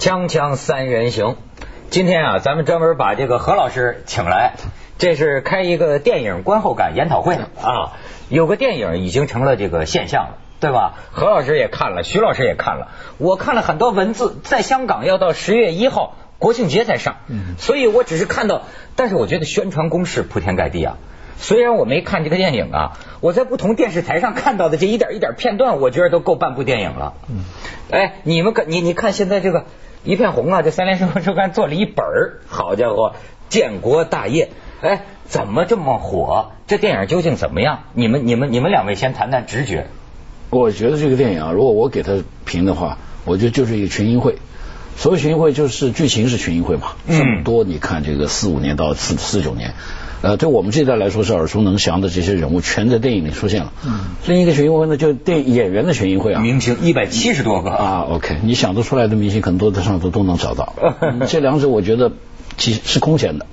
锵锵三人行，今天啊，咱们专门把这个何老师请来，这是开一个电影观后感研讨会啊。有个电影已经成了这个现象了，对吧？何老师也看了，徐老师也看了，我看了很多文字，在香港要到10月1号国庆节才上，所以我只是看到，但是我觉得宣传攻势铺天盖地啊。虽然我没看这个电影啊，我在不同电视台上看到的这一点一点片段，我觉得都够半部电影了。哎，你看现在这个一片红啊，这三联生活周刊做了一本，好家伙，建国大业，哎，怎么这么火？这电影究竟怎么样？你们两位先谈谈直觉。我觉得这个电影啊，如果我给他评的话，我觉得就是一个群英会。所谓群英会，就是剧情是群英会嘛，这么多你看这个45年到49年。对我们这一代来说是耳熟能详的这些人物，全在电影里出现了。另一个群英会呢，就对演员的群英会啊，明星170多个啊。OK， 你想得出来的明星，很多的上头都能找到。这两者我觉得其实是空前的。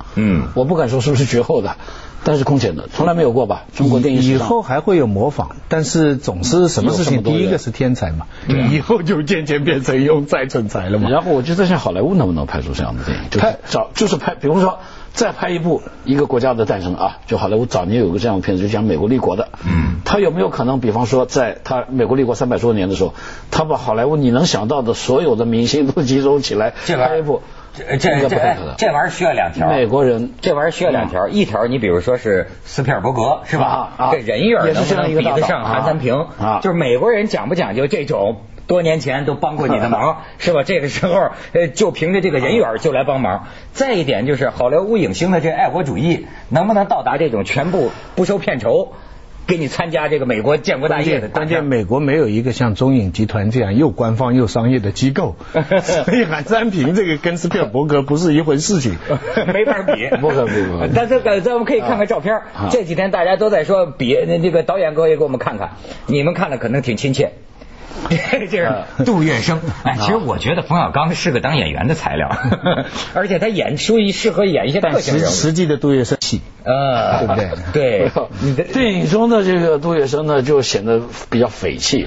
我不敢说是不是绝后的，但是空前的，从来没有过吧？中国电影以后还会有模仿，但是总是什么事情，第一个是天才嘛，以后就渐渐变成庸才蠢才了嘛。然后我就在想，好莱坞能不能拍出这样的电影？就是拍，比如说。再拍一部一个国家的诞生啊，就好莱坞早年有个这样的片子，就讲美国立国的。他有没有可能，比方说，在他美国立国300周年的时候，他把好莱坞你能想到的所有的明星都集中起来拍一部？这玩意儿需要2条。美国人这玩意儿需要2条，一条你比如说是斯皮尔伯格是吧？这人缘能不能比得上韩三平？就是美国人讲不讲究这种？多年前都帮过你的忙是吧？这个时候就凭着这个人缘就来帮忙。再一点就是好莱坞影星的这爱国主义能不能到达这种全部不收片酬给你参加这个美国建国大业的？关键美国没有一个像中影集团这样又官方又商业的机构，所以韩三平这个跟斯皮尔伯格不是一回事情，没法比，不可比。但是咱们可以看看照片，这几天大家都在说比，这个导演哥也给我们看看，你们看了可能挺亲切。这是杜月笙，哎，其实我觉得冯小刚是个当演员的材料，而且他演属于适合演一些特型人物。实际的杜月笙戏，对不对？对，你的电影中的这个杜月笙呢，就显得比较匪气，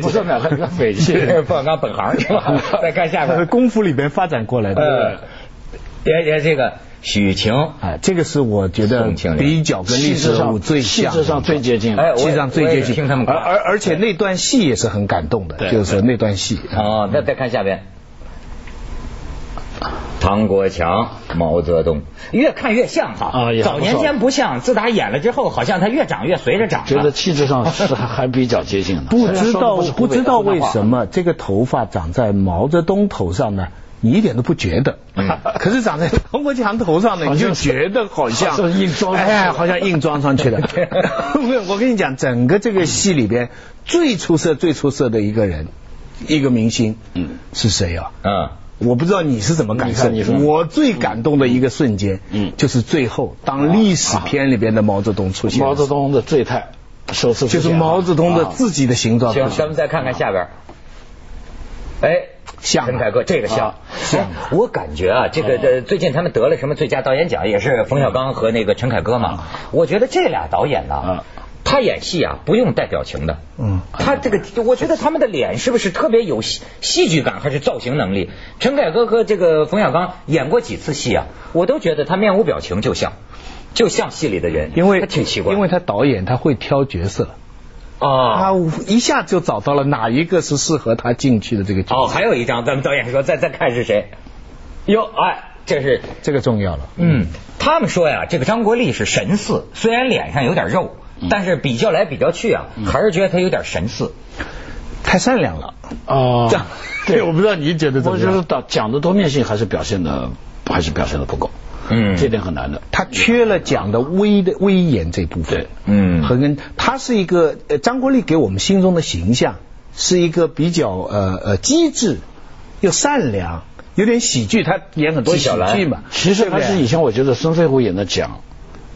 不是哪个匪气，冯小刚本行是吧？再看下边，功夫里边发展过来的，这个。许晴啊，这个是我觉得比较跟历史人物最像，气质上最接近。听他们，而且那段戏也是很感动的，就是那段戏。那再看下边，唐国强、毛泽东，越看越像哈。早年间不像，自打演了之后，好像他越长越随着长。觉得气质上是还比较接近的。不知道为什么这个头发长在毛泽东头上呢？你一点都不觉得，可是长在唐国强头上呢，你就觉得好像硬装上去的。我跟你讲，整个这个戏里边最出色的一个人，一个明星，是谁啊？我不知道你是怎么感受，我最感动的一个瞬间，就是最后当历史片里边的毛泽东出现，毛泽东的醉态，首次就是毛泽东的自己的形状。行，咱们再看看下边，哎。陈凯歌这个像，我感觉啊，这个最近他们得了什么最佳导演奖，也是冯小刚和那个陈凯歌嘛。我觉得这俩导演呢，他演戏啊不用带表情的，他这个我觉得他们的脸是不是特别有戏剧感，还是造型能力？陈凯歌和这个冯小刚演过几次戏啊，我都觉得他面无表情，就像戏里的人，因为他挺奇怪，因为他导演他会挑角色。他一下就找到了哪一个是适合他进去的这个角色。还有一张，咱们导演说再看是谁。这个重要了。他们说呀，这个张国立是神似，虽然脸上有点肉，但是比较来比较去啊，还是觉得他有点神似。太善良了。对，我不知道你觉得怎么样？我觉得讲的多面性还是表现的不够。这点很难的，他缺了讲的威严这部分。他是一个张国立给我们心中的形象是一个比较机智又善良，有点喜剧，他演很多喜剧嘛。其实还是以前我觉得孙飞虎演的讲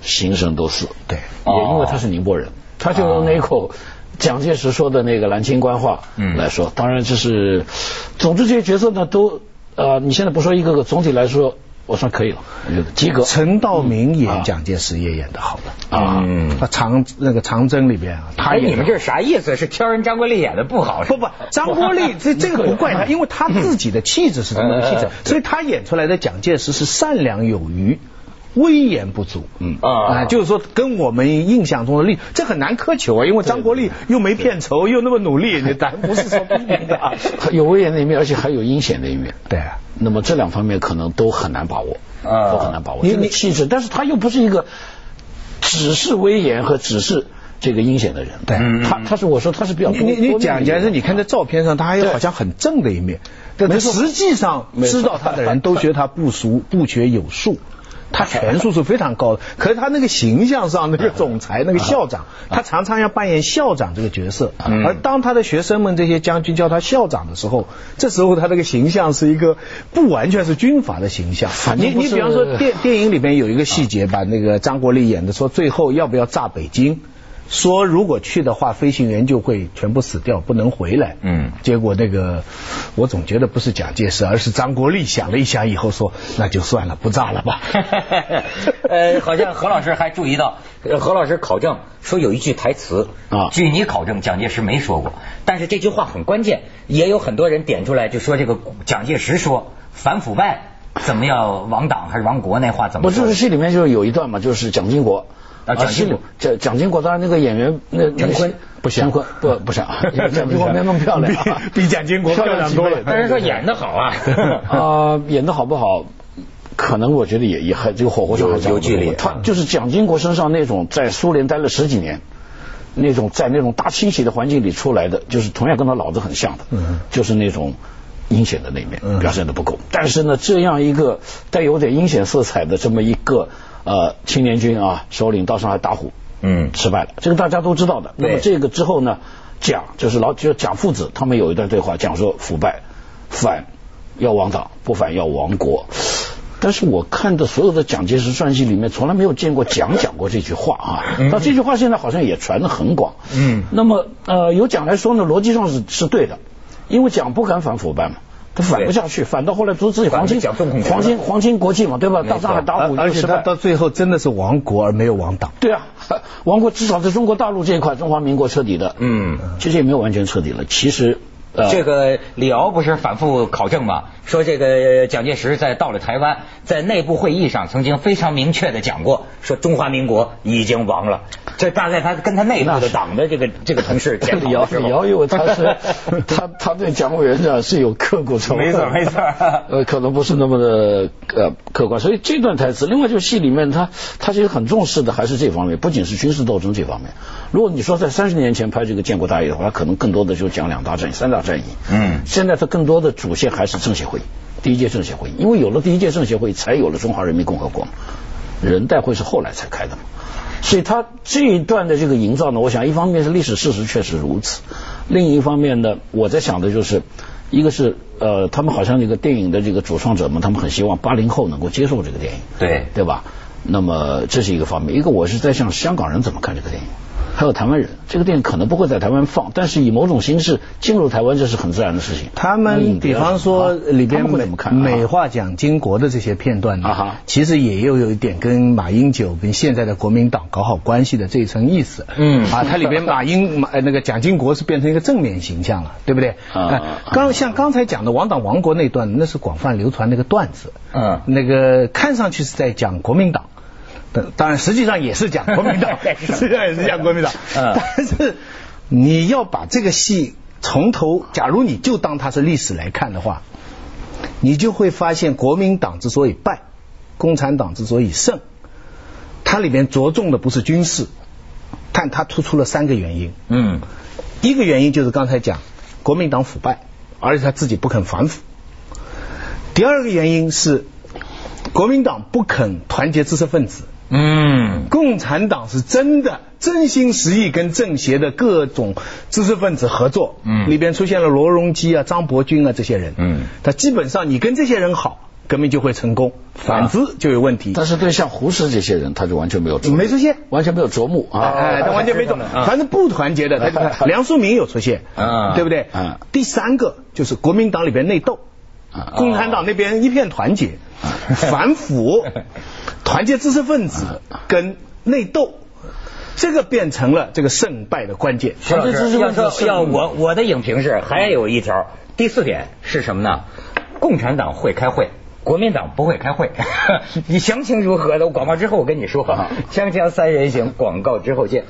形神都似，对，也因为他是宁波人，他就用那口蒋介石说的那个南京官话来说。当然这是，总之这些角色呢都你现在不说一个个，总体来说。我算可以了，及格。陈道明演蒋介石也演得好了啊，他长征里边啊，他你们这啥意思？是挑人张国立演的不好？不，张国立这个不怪他，因为他自己的气质是什么气质，所以他演出来的蒋介石是善良有余，威严不足，就是说跟我们印象中的力，这很难苛求啊，因为张国立又没片酬，又那么努力，你咱不是说不明的啊，有威严的一面，而且还有阴险的一面，对啊，那么这两方面可能都很难把握，都很难把握这个气质，但是他又不是一个只是威严和只是这个阴险的人，对，他是我说他是比较多。你讲讲是，你看在照片上他还好像很正的一面，但实际上知道他的人都觉得他不学有术。他权术是非常高的，可是他那个形象上那个总裁那个校长，他常常要扮演校长这个角色，而当他的学生们这些将军叫他校长的时候，这时候他这个形象是一个不完全是军阀的形象。你比方说电影里边有一个细节，把那个张国立演的说最后要不要炸北京，说如果去的话，飞行员就会全部死掉，不能回来。结果那个，我总觉得不是蒋介石，而是张国立想了一想以后说，那就算了，不炸了吧。好像何老师还注意到，何老师考证说有一句台词啊，据你考证，蒋介石没说过，但是这句话很关键，也有很多人点出来，就说这个蒋介石说反腐败怎么样，亡党还是亡国那话怎么说？不是戏里面就是有一段嘛，就是蒋经国。啊，蒋经国当然那个演员那陈坤不像，蒋经国没那么漂亮，比蒋经国漂亮多了。但是说演得好啊，演得好不好？可能我觉得也还这个火候上有距离。他就是蒋经国身上那种在苏联待了十几年，那种在那种大清洗的环境里出来的，就是同样跟他老子很像的，就是那种阴险的那一面表现得不够。但是呢，这样一个带有点阴险色彩的这么一个。青年军啊，首领到上海打虎，失败了，这个大家都知道的。那么这个之后呢，蒋就是蒋父子他们有一段对话，讲说腐败反要亡党，不反要亡国。但是我看的所有的蒋介石传记里面，从来没有见过蒋讲过这句话啊。那这句话现在好像也传得很广。那么由蒋来说呢，逻辑上是对的，因为蒋不敢反腐败嘛。他反不下去，反到后来自己黄金国际嘛，对吧？到上海打虎，而且他到最后真的是亡国而没有亡党。对啊，亡国至少在中国大陆这一块，中华民国彻底的，其实也没有完全彻底了。其实这个李敖不是反复考证嘛，说这个蒋介石在到了台湾，在内部会议上曾经非常明确的讲过，说中华民国已经亡了。这大概他跟他内部的党的这个同事讲的时候，李敖因为他是他对蒋委员是有刻骨仇恨，没错，可能不是那么的客观，所以这段台词，另外就是戏里面他其实很重视的还是这方面，不仅是军事斗争这方面。如果你说在30年前拍这个建国大业的话，他可能更多的就讲2大战役、3大战役。现在他更多的主线还是政协会议，第1届政协会议，因为有了第1届政协会议，才有了中华人民共和国嘛，人代会是后来才开的嘛。所以他这一段的这个营造呢，我想一方面是历史事实确实如此，另一方面呢，我在想的就是一个是他们好像这个电影的这个主创者们，他们很希望80后能够接受这个电影，对吧？那么这是一个方面，一个我是在想香港人怎么看这个电影，还有台湾人，这个电影可能不会在台湾放，但是以某种形式进入台湾，这是很自然的事情。他们比方说里边美化蒋经国的这些片段呢，其实也有一点跟马英九跟现在的国民党搞好关系的这一层意思。它里边蒋经国是变成一个正面形象了，对不对？像刚才讲的亡党亡国那段，那是广泛流传那个段子，那个看上去是在讲国民党。当然实际上也是讲国民党，但是你要把这个戏从头，假如你就当它是历史来看的话，你就会发现国民党之所以败，共产党之所以胜，它里面着重的不是军事，但它突出了3个原因。一个原因就是刚才讲国民党腐败，而且他自己不肯反腐。第二个原因是国民党不肯团结知识分子，共产党是真的真心实意跟政协的各种知识分子合作，里边出现了罗荣基啊、张伯钧啊这些人，他基本上你跟这些人好，革命就会成功，反之就有问题。但是对像胡适这些人，他就完全没有出现，完全没有琢磨啊，他完全没琢磨，反正不团结的，梁漱溟有出现，对不对？第3个就是国民党里边内斗。共产党那边一片团结，反腐，团结知识分子跟内斗，这个变成了这个胜败的关键。徐老师，要我的影评是还有一条，第四点是什么呢？共产党会开会。国民党不会开会，你详情如何的？我广告之后我跟你说。锵锵三人行，广告之后见。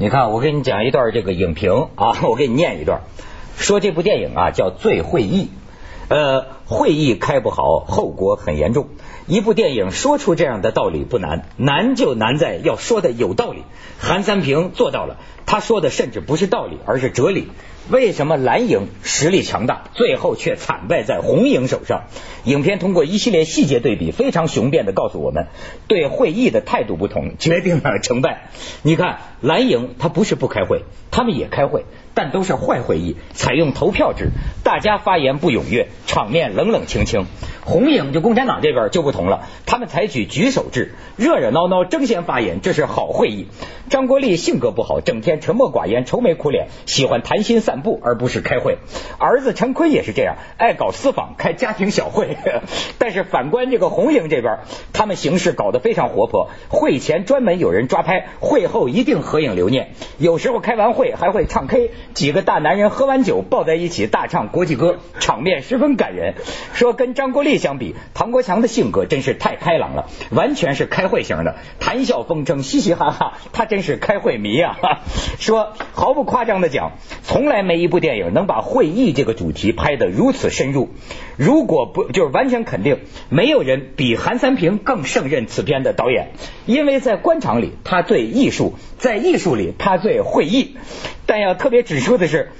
你看，我给你讲一段这个影评啊，我给你念一段，说这部电影啊叫《最会议》，会议开不好，后果很严重。一部电影说出这样的道理不难，难就难在要说的有道理。韩三平做到了，他说的甚至不是道理，而是哲理。为什么蓝营实力强大，最后却惨败在红营手上？影片通过一系列细节对比，非常雄辩地告诉我们，对会议的态度不同，决定了成败。你看，蓝营他不是不开会，他们也开会，但都是坏会议，采用投票制，大家发言不踊跃，场面冷冷清清。红营就共产党这边就不同了，他们采取举手制，热热闹闹争先发言，这是好会议。张国立性格不好，整天沉默寡言，愁眉苦脸，喜欢谈心散步而不是开会。儿子陈坤也是这样，爱搞私访，开家庭小会。但是反观这个红营这边，他们形式搞得非常活泼，会前专门有人抓拍，会后一定合影留念，有时候开完会还会唱 K， 几个大男人喝完酒抱在一起大唱国际歌，场面十分感人。说跟张国立相比，唐国强的性格真是太开朗了，完全是开会型的，谈笑风生，嘻嘻哈哈，他真是开会迷啊。说毫不夸张的讲，从来没一部电影能把会议这个主题拍得如此深入。如果不就是完全肯定，没有人比韩三平更胜任此片的导演，因为在官场里他最艺术，在艺术里他最会议。但要特别指出的是，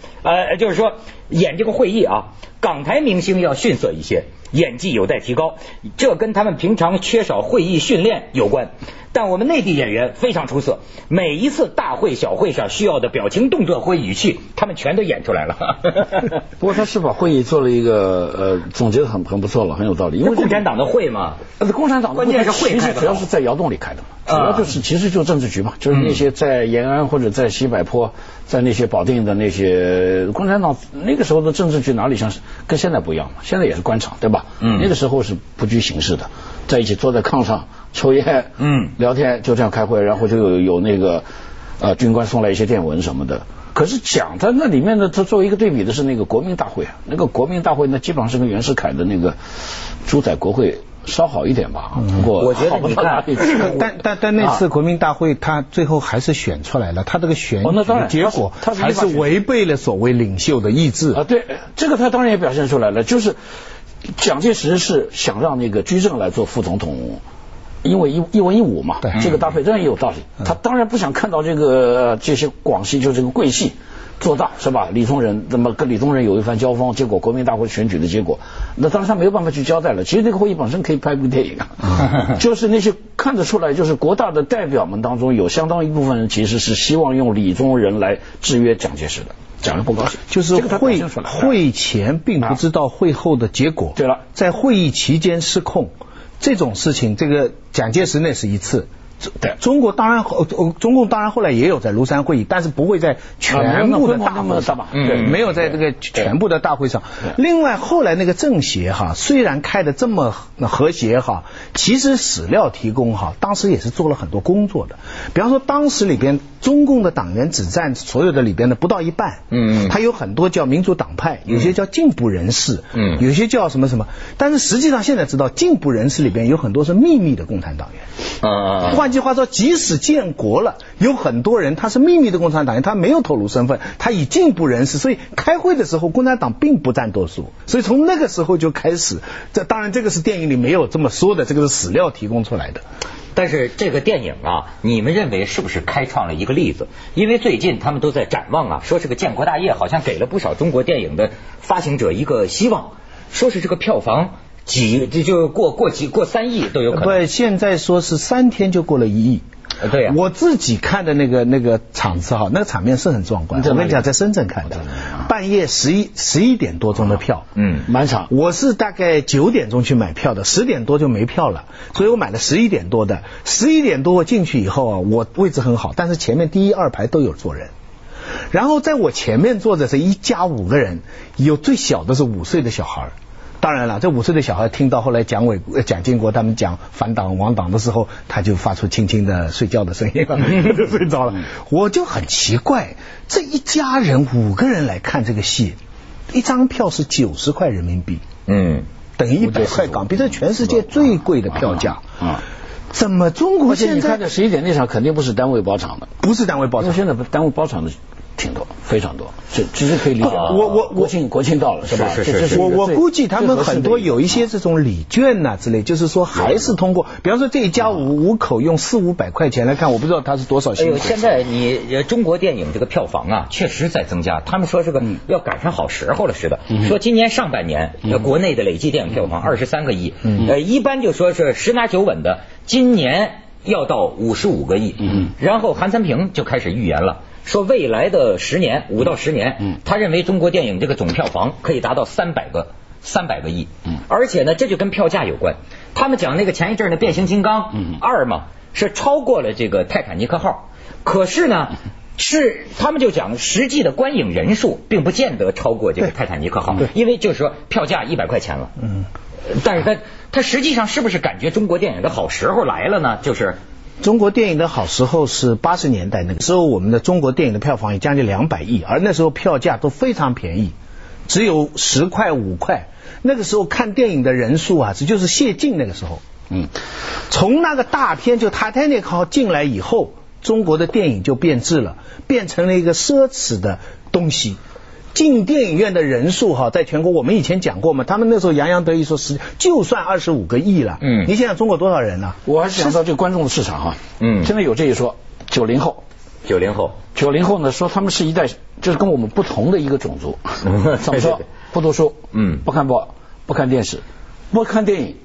就是说演这个会议啊，港台明星要逊色一些，演技有待提高，这跟他们平常缺少会议训练有关。但我们内地演员非常出色，每一次大会小会上需要的表情动作或语气，他们全都演出来了。不过他是把会议做了一个总结得很不错了，很有道理。因为共产党的会嘛，共产党关键是会开的，主要是在窑洞里开的嘛，主要就是其实就政治局嘛，就是那些在延安或者在西柏坡，在那些保定的那些共产党那个时候的政治局哪里像是跟现在不一样嘛？现在也是官场，对吧？那个时候是不拘形式的，在一起坐在炕上抽烟，聊天，就这样开会，然后就有那个军官送来一些电文什么的。可是讲在那里面呢，他作为一个对比的是那个国民大会，那个国民大会呢，基本上是跟袁世凯的那个主宰国会稍好一点吧。不过我觉得你看，但那次国民大会他最后还是选出来了，他这个选举结果还是违背了所谓领袖的意志啊。对，这个他当然也表现出来了，就是蒋介石是想让那个居正来做副总统，因为一文一武嘛，这个搭配当然也有道理。他当然不想看到这个这些广西就这个桂系做大，是吧？李宗仁那么跟李宗仁有一番交锋，结果国民大会选举的结果，那当然他没有办法去交代了。其实那个会议本身可以拍部电影啊，就是那些看得出来，就是国大的代表们当中有相当一部分人其实是希望用李宗仁来制约蒋介石的。讲的不高兴，就是会前并不知道会后的结果。对了，在会议期间失控这种事情，这个蒋介石那是一次。对，中共当然后来也有在庐山会议，但是不会在全部的大会上，对，没有在这个全部的大会上。另外，后来那个政协哈，虽然开的这么和谐哈，其实史料提供哈，当时也是做了很多工作的。比方说，当时里边中共的党员只占所有的里边的不到一半，他有很多叫民主党派，有些叫进步人士，有些叫什么什么。但是实际上现在知道，进步人士里边有很多是秘密的共产党员啊。换句话说，即使建国了，有很多人他是秘密的共产党员，他没有透露身份，他以进步人士，所以开会的时候共产党并不占多数。所以从那个时候就开始，这当然这个是电影里没有这么说的，这个是史料提供出来的。但是这个电影啊，你们认为是不是开创了一个例子？因为最近他们都在展望啊，说这个建国大业好像给了不少中国电影的发行者一个希望，说是这个票房就过3亿都有可能。不，现在说是3天就过了1亿。对呀、啊，我自己看的那个场次哈，那个场面是很壮观。我跟你讲，在深圳看的，半夜11点多钟的票，嗯，满场。我是大概9点钟去买票的，10点多就没票了，所以我买了11点多的。11点多我进去以后啊，我位置很好，但是前面1、2排都有坐人。然后在我前面坐着是一家5个人，有最小的是5岁的小孩。当然了，这5岁的小孩听到后来蒋经国他们讲反党亡党的时候，他就发出轻轻的睡觉的声音了，就睡着了。我就很奇怪，这一家人5个人来看这个戏，一张票是90块人民币，嗯，等于100块港币，这全世界最贵的票价啊。怎么中国现在？而且你看这11点那场肯定不是单位包场的，不是单位包场。因为现在单位包场的挺多，非常多，这其实可以理解。我国庆到了是吧？是。我估计他们很多有一些这种礼券呐、之类，就是说还是通过，比方说这一家五口用400、500块钱来看，我不知道他是多少辛苦。现在你中国电影这个票房啊，确实在增加。他们说这个要赶上好时候了似的。说今年上半年国内的累计电影票房23个亿，一般就说是10拿9稳的。今年要到55个亿，然后韩三平就开始预言了，说未来的10年，5到10年，他认为中国电影这个总票房可以达到300个亿，而且呢，这就跟票价有关。他们讲那个前一阵的《变形金刚2》嘛，是超过了这个《泰坦尼克号》，可是呢。是，他们就讲实际的观影人数并不见得超过这个《泰坦尼克号》，因为就是说票价100块钱了。嗯，但是他实际上是不是感觉中国电影的好时候来了呢？就是中国电影的好时候是80年代那个时候，我们的中国电影的票房也将近200亿，而那时候票价都非常便宜，只有10块5块。那个时候看电影的人数啊，这就是谢晋那个时候。嗯，从那个大片就《泰坦尼克号》进来以后。中国的电影就变质了，变成了一个奢侈的东西。进电影院的人数哈，在全国我们以前讲过嘛，他们那时候洋洋得意说就算25个亿了。嗯，你想想中国多少人呢、啊？我还是想到这个观众的市场哈。嗯，现在有这一说，九零后呢说他们是一代，就是跟我们不同的一个种族。怎么说？不读书，不看报，不看电视，不看电影，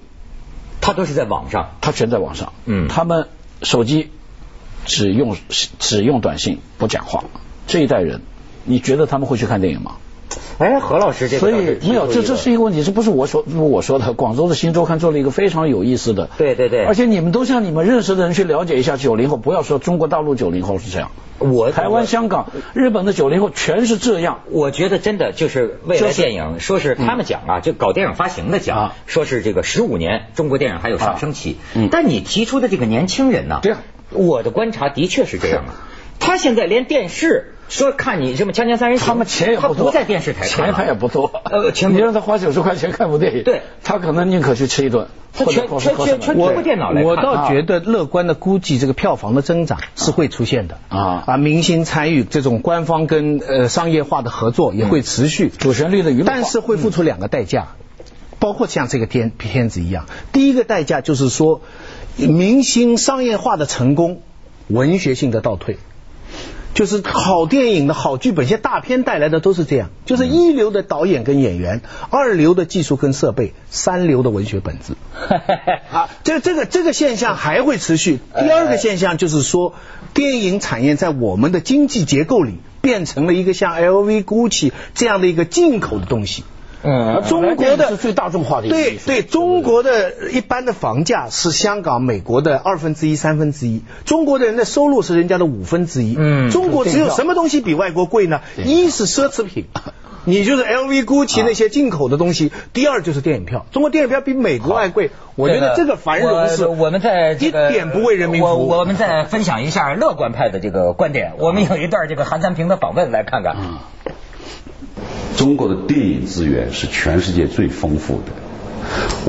他都是在网上，他全在网上。嗯，他们手机。只用短信不讲话，这一代人，你觉得他们会去看电影吗？哎，何老师，这个所以没有，这是一个问题，这不是我说的。广州的《新周刊》做了一个非常有意思的，对，而且你们都向你们认识的人去了解一下90后，不要说中国大陆90后是这样，台湾、香港、日本的90后全是这样。我觉得真的就是未来电影，说是他们讲啊，就搞电影发行的讲，说是这个15年中国电影还有上升期。但你提出的这个年轻人呢？对。我的观察的确是这样的，他现在连电视说看你什么《锵锵三人行》，他们钱也不多，他不在电视台看，钱也不多。你让他花90块钱看部电影，对，他可能宁可去吃一顿。他全通过电脑来看。我倒觉得乐观的估计，这个票房的增长是会出现的啊！明星参与这种官方跟商业化的合作也会持续，主旋律的娱乐化，但是会付出2个代价，包括像这个片子一样。第一个代价就是说。明星商业化的成功，文学性的倒退，就是好电影的好剧本，些大片带来的都是这样，就是1流的导演跟演员，2流的技术跟设备，3流的文学本子。这个现象还会持续。第二个现象就是说，电影产业在我们的经济结构里变成了一个像 LV、GUCCI 这样的一个进口的东西。中国的是最大众化的，对，中国的一般的房价是香港、美国的2分之1、3分之1，中国的人的收入是人家的1/5。中国只有什么东西比外国贵呢？一是奢侈品，你就是 LV、GUCCI 那些进口的东西；第二就是电影票，中国电影票比美国还贵。我觉得这个繁荣是我们在一点不为人民服务。我们再分享一下乐观派的这个观点。我们有一段这个韩三平的访问，来看看。中国的电影资源是全世界最丰富的，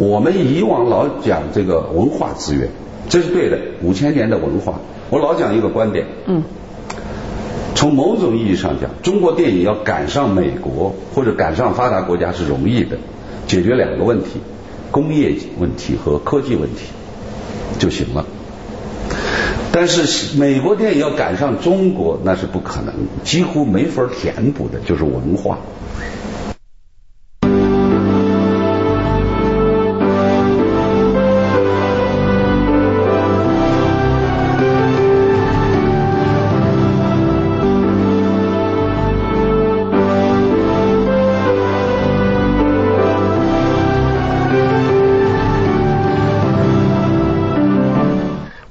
我们以往老讲这个文化资源，这是对的，5000年的文化。我老讲一个观点，从某种意义上讲，中国电影要赶上美国或者赶上发达国家是容易的，解决2个问题，工业问题和科技问题就行了。但是美国电影要赶上中国，那是不可能，几乎没法填补的，就是文化。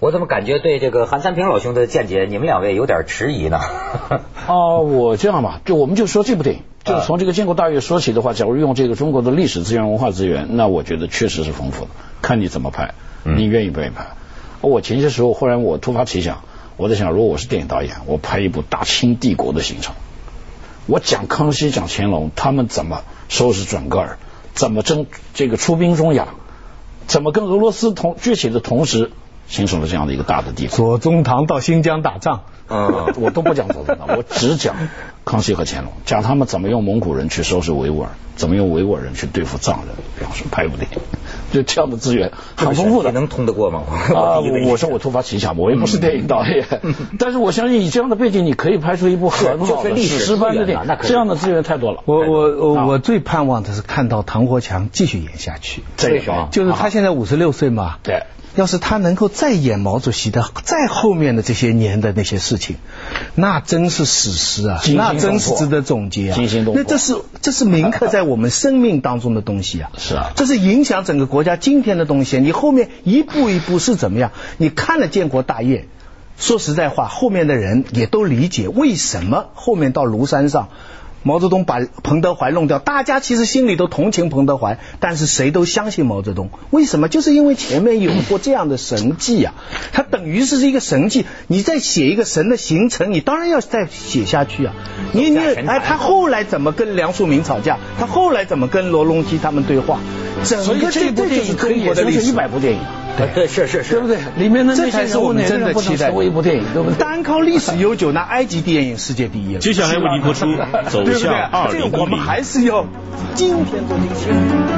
我怎么感觉对这个韩三平老兄的见解，你们两位有点迟疑呢？哦，我这样吧，就我们就说这部电影，就从这个建国大业说起的话，假如用这个中国的历史资源、文化资源，那我觉得确实是丰富的，看你怎么拍，你愿意不愿意拍。我前些时候忽然我突发奇想，我在想，如果我是电影导演，我拍一部大清帝国的形成，我讲康熙、讲乾隆，他们怎么收拾准噶尔，怎么征这个出兵中亚，怎么跟俄罗斯崛起的同时。形成了这样的一个大的地方。左宗棠到新疆打仗，我都不讲左宗棠，我只讲康熙和乾隆，讲他们怎么用蒙古人去收拾维吾尔，怎么用维吾尔人去对付藏人，比方说拍部电影，就这样的资源很丰富的，能通得过吗？我说我突发奇想，我也不是电影导演，但是我相信以这样的背景，你可以拍出一部很好的史诗般的电影。这样的资源太多了。我最盼望的是看到唐国强继续演下去，这个就是他现在56岁嘛，对。要是他能够再演毛主席的再后面的这些年的那些事情，那真是史诗啊，那真是值得总结啊。那这是铭刻在我们生命当中的东西啊。是啊，这是影响整个国家今天的东西。你后面一步一步是怎么样？你看了建国大业，说实在话，后面的人也都理解为什么后面到庐山上。毛泽东把彭德怀弄掉，大家其实心里都同情彭德怀，但是谁都相信毛泽东，为什么？就是因为前面有过这样的神迹啊，它等于是一个神迹，你再写一个神的形成，你当然要再写下去啊。你哎，他后来怎么跟梁漱溟吵架？他后来怎么跟罗隆基他们对话？整个这部电影可以说是100部电影。对，是，对不对？里面的这才是我们真的期待的一部电影，对不对？单靠历史悠久，那埃及电影世界第一了。接下来为您播出《走向2000》，这个我们还是要今天做这个。